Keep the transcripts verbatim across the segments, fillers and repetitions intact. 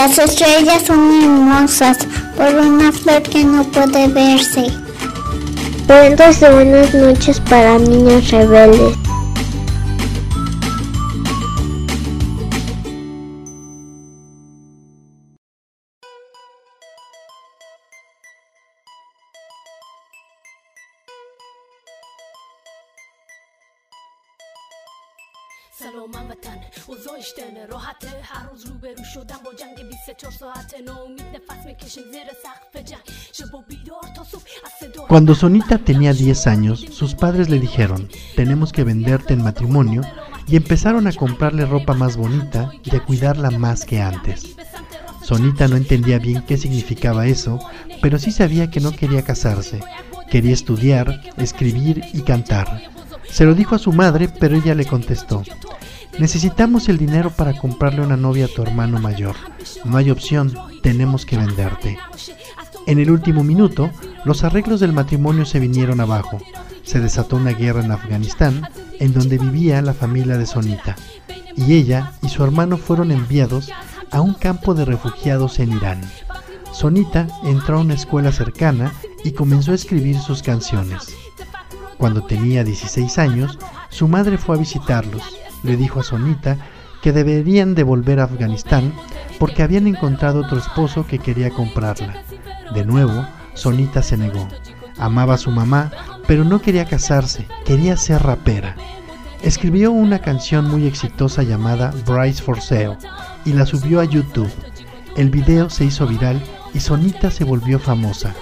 Las estrellas son hermosas por una flor que no puede verse. Cuentos de buenas noches para niñas rebeldes. Cuando Sonita tenía diez años, sus padres le dijeron: tenemos que venderte en matrimonio, y empezaron a comprarle ropa más bonita y a cuidarla más que antes. Sonita no entendía bien qué significaba eso, pero sí sabía que no quería casarse, quería estudiar, escribir y cantar. Se lo dijo a su madre, pero ella le contestó: necesitamos el dinero para comprarle una novia a tu hermano mayor. No hay opción, tenemos que venderte. En el último minuto, los arreglos del matrimonio se vinieron abajo. Se desató una guerra en Afganistán, en donde vivía la familia de Sonita, y ella y su hermano fueron enviados a un campo de refugiados en Irán. Sonita entró a una escuela cercana y comenzó a escribir sus canciones. Cuando tenía dieciséis años, su madre fue a visitarlos. Le dijo a Sonita que deberían de volver a Afganistán porque habían encontrado otro esposo que quería comprarla. De nuevo, Sonita se negó. Amaba a su mamá, pero no quería casarse, quería ser rapera. Escribió una canción muy exitosa llamada Bryce for Sale y la subió a YouTube. El video se hizo viral y Sonita se volvió famosa.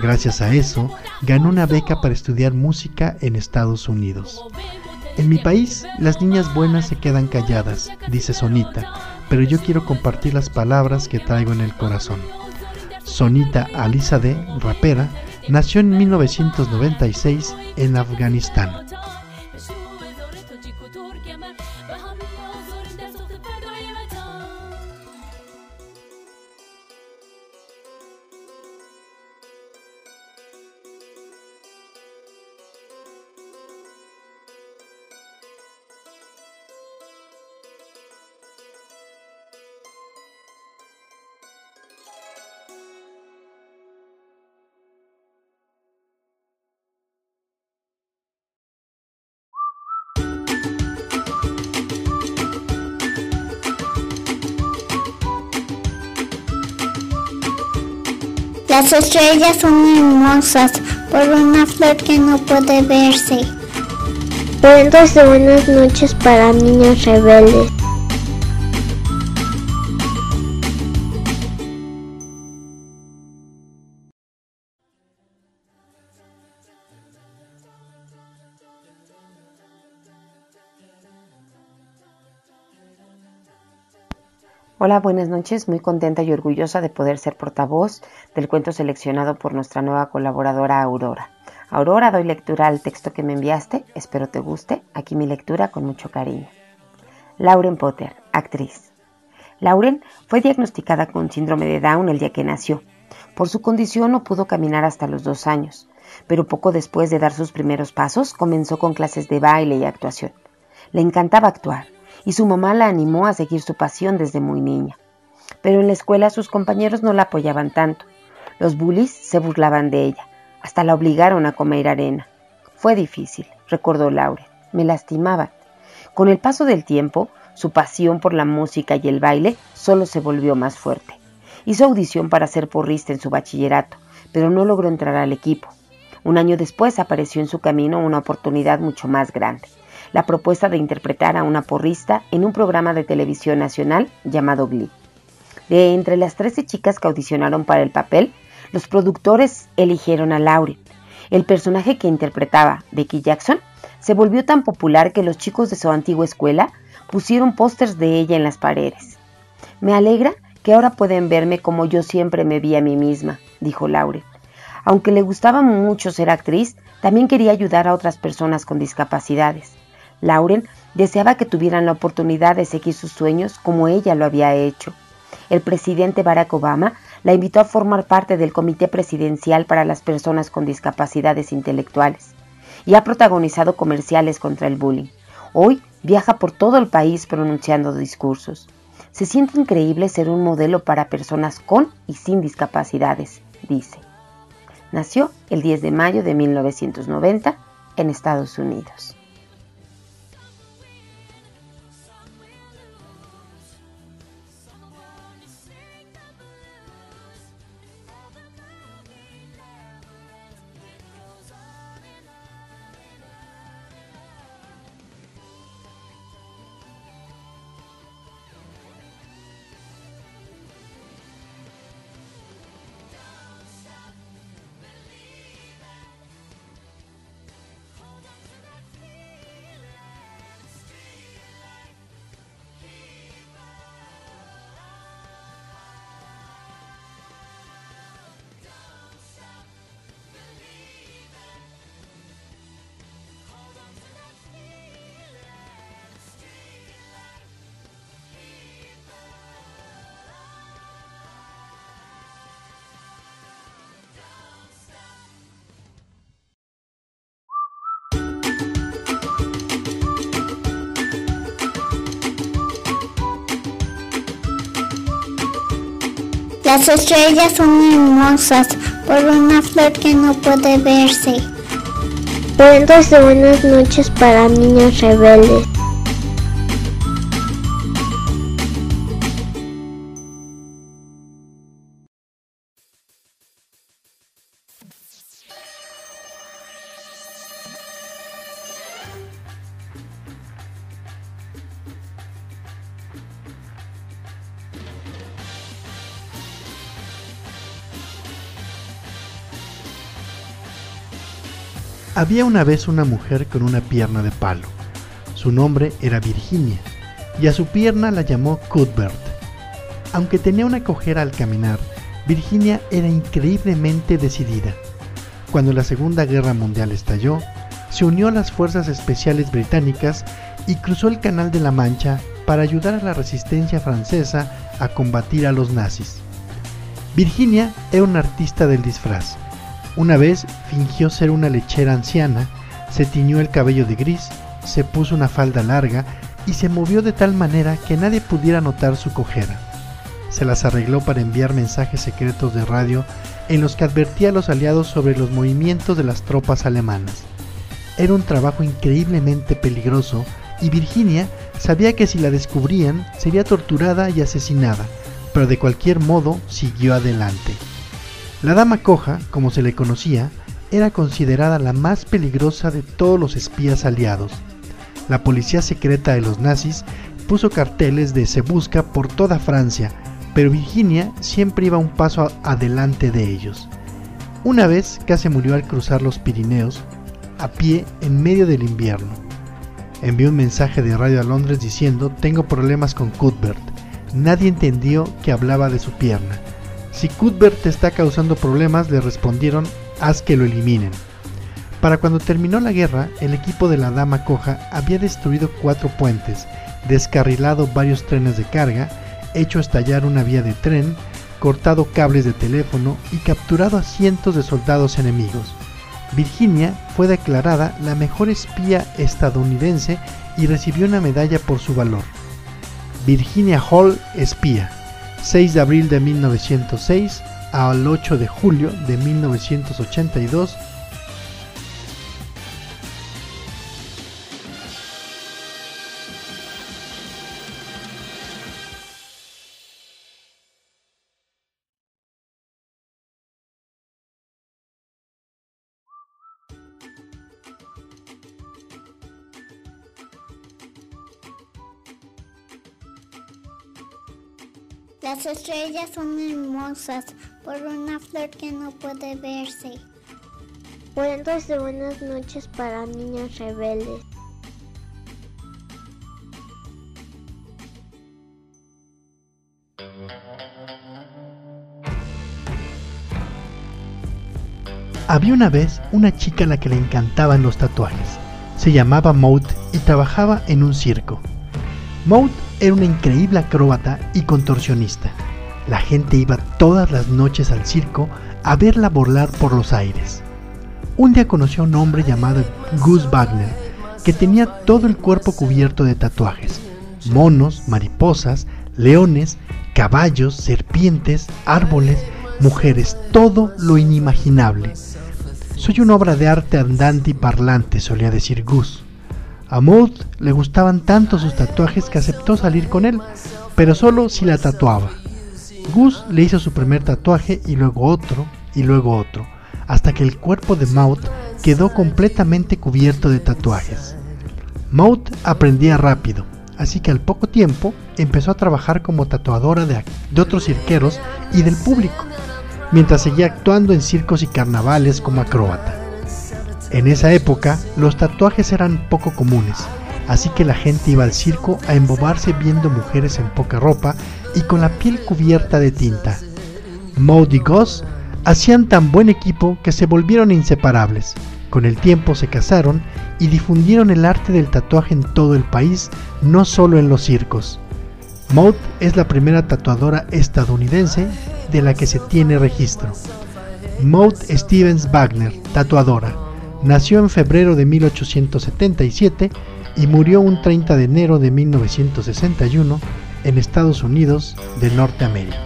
Gracias a eso, ganó una beca para estudiar música en Estados Unidos. En mi país, las niñas buenas se quedan calladas, dice Sonita, pero yo quiero compartir las palabras que traigo en el corazón. Sonita Alisa D., rapera, nació en mil novecientos noventa y seis en Afganistán. Las estrellas son hermosas por una flor que no puede verse. Cuentos de buenas noches para niñas rebeldes. Hola, buenas noches. Muy contenta y orgullosa de poder ser portavoz del cuento seleccionado por nuestra nueva colaboradora Aurora. Aurora, doy lectura al texto que me enviaste. Espero te guste. Aquí mi lectura con mucho cariño. Lauren Potter, actriz. Lauren fue diagnosticada con síndrome de Down el día que nació. Por su condición no pudo caminar hasta los dos años, pero poco después de dar sus primeros pasos comenzó con clases de baile y actuación. Le encantaba actuar, y su mamá la animó a seguir su pasión desde muy niña. Pero en la escuela sus compañeros no la apoyaban tanto. Los bullies se burlaban de ella, hasta la obligaron a comer arena. Fue difícil, recordó Lauren, me lastimaban. Con el paso del tiempo, su pasión por la música y el baile solo se volvió más fuerte. Hizo audición para ser porrista en su bachillerato, pero no logró entrar al equipo. Un año después apareció en su camino una oportunidad mucho más grande: la propuesta de interpretar a una porrista en un programa de televisión nacional llamado Glee. De entre las trece chicas que audicionaron para el papel, los productores eligieron a Lauren. El personaje que interpretaba, Becky Jackson, se volvió tan popular que los chicos de su antigua escuela pusieron pósters de ella en las paredes. Me alegra que ahora pueden verme como yo siempre me vi a mí misma, dijo Lauren. Aunque le gustaba mucho ser actriz, también quería ayudar a otras personas con discapacidades. Lauren deseaba que tuvieran la oportunidad de seguir sus sueños como ella lo había hecho. El presidente Barack Obama la invitó a formar parte del Comité Presidencial para las Personas con Discapacidades Intelectuales y ha protagonizado comerciales contra el bullying. Hoy viaja por todo el país pronunciando discursos. Se siente increíble ser un modelo para personas con y sin discapacidades, dice. Nació el diez de mayo de mil novecientos noventa en Estados Unidos. Las estrellas son hermosas por una flor que no puede verse. Cuentos de buenas noches para niñas rebeldes. Había una vez una mujer con una pierna de palo. Su nombre era Virginia, y a su pierna la llamó Cuthbert. Aunque tenía una cojera al caminar, Virginia era increíblemente decidida. Cuando la Segunda Guerra Mundial estalló, se unió a las fuerzas especiales británicas y cruzó el Canal de la Mancha para ayudar a la resistencia francesa a combatir a los nazis. Virginia era una artista del disfraz. Una vez fingió ser una lechera anciana, se tiñó el cabello de gris, se puso una falda larga y se movió de tal manera que nadie pudiera notar su cojera. Se las arregló para enviar mensajes secretos de radio en los que advertía a los aliados sobre los movimientos de las tropas alemanas. Era un trabajo increíblemente peligroso y Virginia sabía que si la descubrían sería torturada y asesinada, pero de cualquier modo siguió adelante. La dama coja, como se le conocía, era considerada la más peligrosa de todos los espías aliados. La policía secreta de los nazis puso carteles de "se busca" por toda Francia, pero Virginia siempre iba un paso adelante de ellos. Una vez casi murió al cruzar los Pirineos a pie en medio del invierno. Envió un mensaje de radio a Londres diciendo: "Tengo problemas con Cuthbert". Nadie entendió que hablaba de su pierna. "Si Cuthbert te está causando problemas", le respondieron, "haz que lo eliminen". Para cuando terminó la guerra, el equipo de la dama coja había destruido cuatro puentes, descarrilado varios trenes de carga, hecho estallar una vía de tren, cortado cables de teléfono y capturado a cientos de soldados enemigos. Virginia fue declarada la mejor espía estadounidense y recibió una medalla por su valor. Virginia Hall, espía. seis de abril de mil novecientos seis al ocho de julio de mil novecientos ochenta y dos. Las estrellas son hermosas por una flor que no puede verse. Cuentos de buenas noches para niñas rebeldes. Había una vez una chica a la que le encantaban los tatuajes. Se llamaba Maud y trabajaba en un circo. Maud era una increíble acróbata y contorsionista. La gente iba todas las noches al circo a verla volar por los aires. Un día conoció a un hombre llamado Gus Wagner, que tenía todo el cuerpo cubierto de tatuajes, monos, mariposas, leones, caballos, serpientes, árboles, mujeres, todo lo inimaginable. Soy una obra de arte andante y parlante, solía decir Gus. A Maud le gustaban tanto sus tatuajes que aceptó salir con él, pero solo si la tatuaba. Gus le hizo su primer tatuaje y luego otro, y luego otro, hasta que el cuerpo de Maud quedó completamente cubierto de tatuajes. Maud aprendía rápido, así que al poco tiempo empezó a trabajar como tatuadora de, de otros cirqueros y del público, mientras seguía actuando en circos y carnavales como acróbata. En esa época, los tatuajes eran poco comunes, así que la gente iba al circo a embobarse viendo mujeres en poca ropa y con la piel cubierta de tinta. Maud y Gus hacían tan buen equipo que se volvieron inseparables. Con el tiempo se casaron y difundieron el arte del tatuaje en todo el país, no solo en los circos. Maud es la primera tatuadora estadounidense de la que se tiene registro. Maud Stevens Wagner, tatuadora, nació en febrero de mil ochocientos setenta y siete y murió un treinta de enero de mil novecientos sesenta y uno en Estados Unidos de Norteamérica.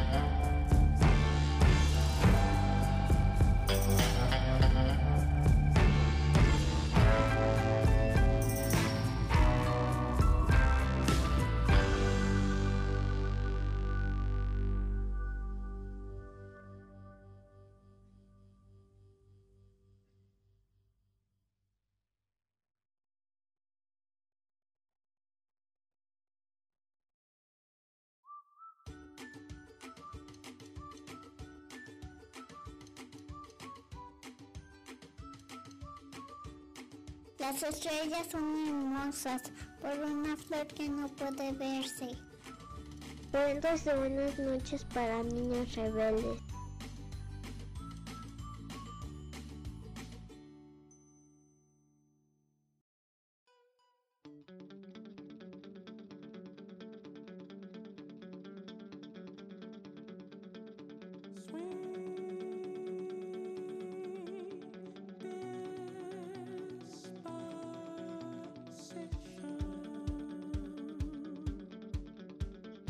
Las estrellas son hermosas por una flor que no puede verse. Cuentos de buenas noches para niñas rebeldes.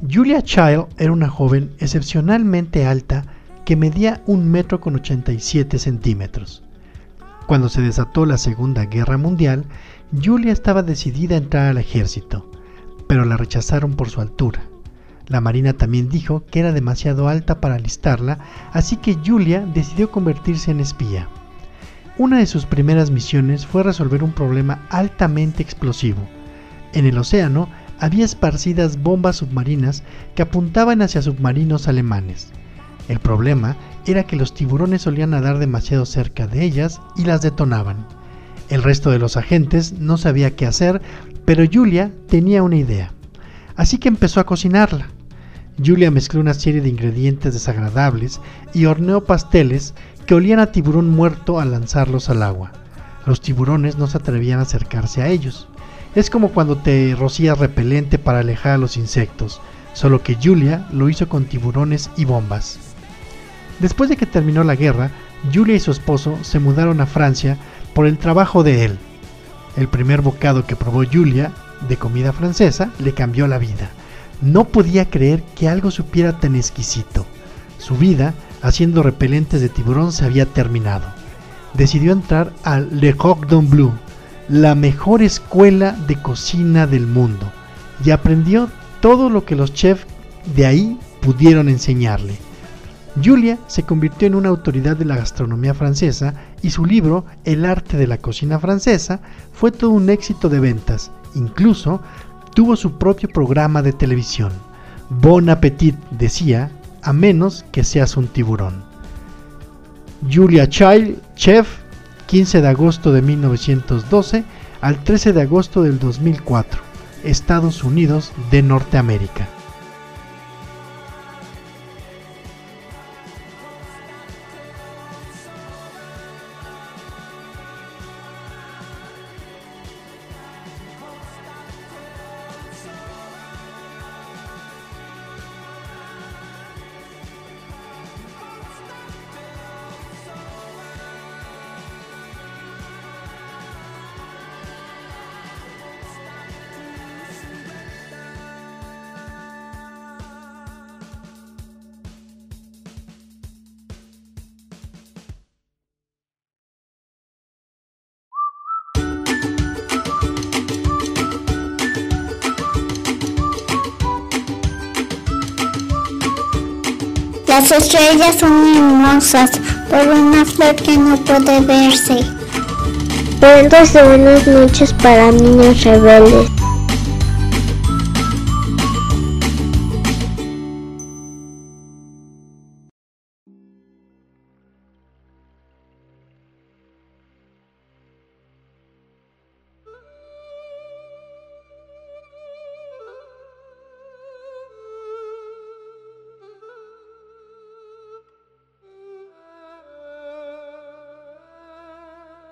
Julia Child era una joven excepcionalmente alta que medía un metro con ochenta y siete centímetros. Cuando se desató la Segunda Guerra Mundial, Julia estaba decidida a entrar al ejército, pero la rechazaron por su altura. La Marina también dijo que era demasiado alta para alistarla, así que Julia decidió convertirse en espía. Una de sus primeras misiones fue resolver un problema altamente explosivo. En el océano, había esparcidas bombas submarinas que apuntaban hacia submarinos alemanes. El problema era que los tiburones solían nadar demasiado cerca de ellas y las detonaban. El resto de los agentes no sabía qué hacer, pero Julia tenía una idea, así que empezó a cocinarla. Julia mezcló una serie de ingredientes desagradables y horneó pasteles que olían a tiburón muerto al lanzarlos al agua. Los tiburones no se atrevían a acercarse a ellos. Es como cuando te rocías repelente para alejar a los insectos, solo que Julia lo hizo con tiburones y bombas. Después de que terminó la guerra, Julia y su esposo se mudaron a Francia por el trabajo de él. El primer bocado que probó Julia de comida francesa le cambió la vida. No podía creer que algo supiera tan exquisito. Su vida haciendo repelentes de tiburón se había terminado. Decidió entrar al Le Coq d'Or Bleu, la mejor escuela de cocina del mundo, y aprendió todo lo que los chefs de ahí pudieron enseñarle. Julia se convirtió en una autoridad de la gastronomía francesa y su libro El arte de la cocina francesa fue todo un éxito de ventas. Incluso tuvo su propio programa de televisión. Bon appétit, decía, a menos que seas un tiburón. Julia Child, chef, quince de agosto de mil novecientos doce al trece de agosto del dos mil cuatro, Estados Unidos de Norteamérica. Las estrellas son hermosas por una flor que no puede verse. Cuentos de buenas noches para niñas rebeldes.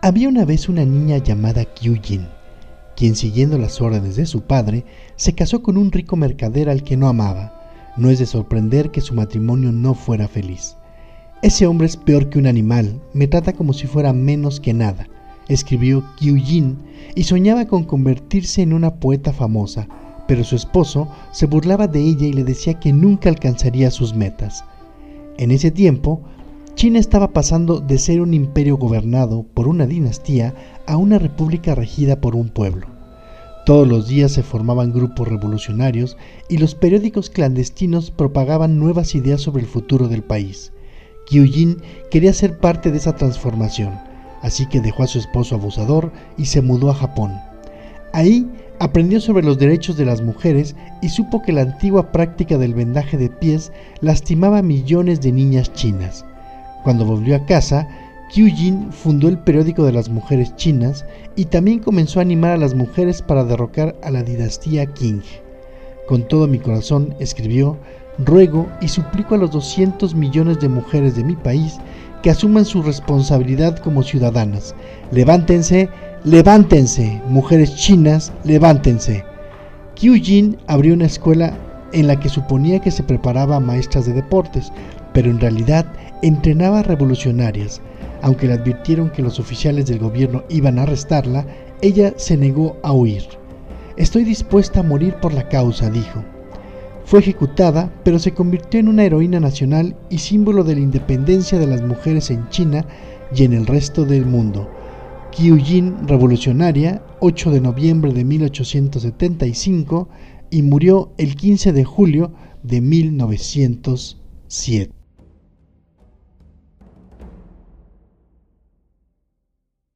Había una vez una niña llamada Qiu Jin, quien siguiendo las órdenes de su padre, se casó con un rico mercader al que no amaba. No es de sorprender que su matrimonio no fuera feliz. «Ese hombre es peor que un animal, me trata como si fuera menos que nada», escribió Qiu Jin, y soñaba con convertirse en una poeta famosa, pero su esposo se burlaba de ella y le decía que nunca alcanzaría sus metas. En ese tiempo, China estaba pasando de ser un imperio gobernado por una dinastía a una república regida por un pueblo. Todos los días se formaban grupos revolucionarios y los periódicos clandestinos propagaban nuevas ideas sobre el futuro del país. Qiu Jin quería ser parte de esa transformación, así que dejó a su esposo abusador y se mudó a Japón. Ahí aprendió sobre los derechos de las mujeres y supo que la antigua práctica del vendaje de pies lastimaba a millones de niñas chinas. Cuando volvió a casa, Qiu Jin fundó el periódico de las mujeres chinas y también comenzó a animar a las mujeres para derrocar a la dinastía Qing. «Con todo mi corazón», escribió, «ruego y suplico a los doscientos millones de mujeres de mi país que asuman su responsabilidad como ciudadanas. ¡Levántense! ¡Levántense! ¡Mujeres chinas, levántense!». Qiu Jin abrió una escuela en la que suponía que se preparaba a maestras de deportes, pero en realidad entrenaba revolucionarias. Aunque le advirtieron que los oficiales del gobierno iban a arrestarla, ella se negó a huir. «Estoy dispuesta a morir por la causa», dijo. Fue ejecutada, pero se convirtió en una heroína nacional y símbolo de la independencia de las mujeres en China y en el resto del mundo. Qiu Jin, revolucionaria, ocho de noviembre de mil ochocientos setenta y cinco, y murió el quince de julio de mil novecientos siete.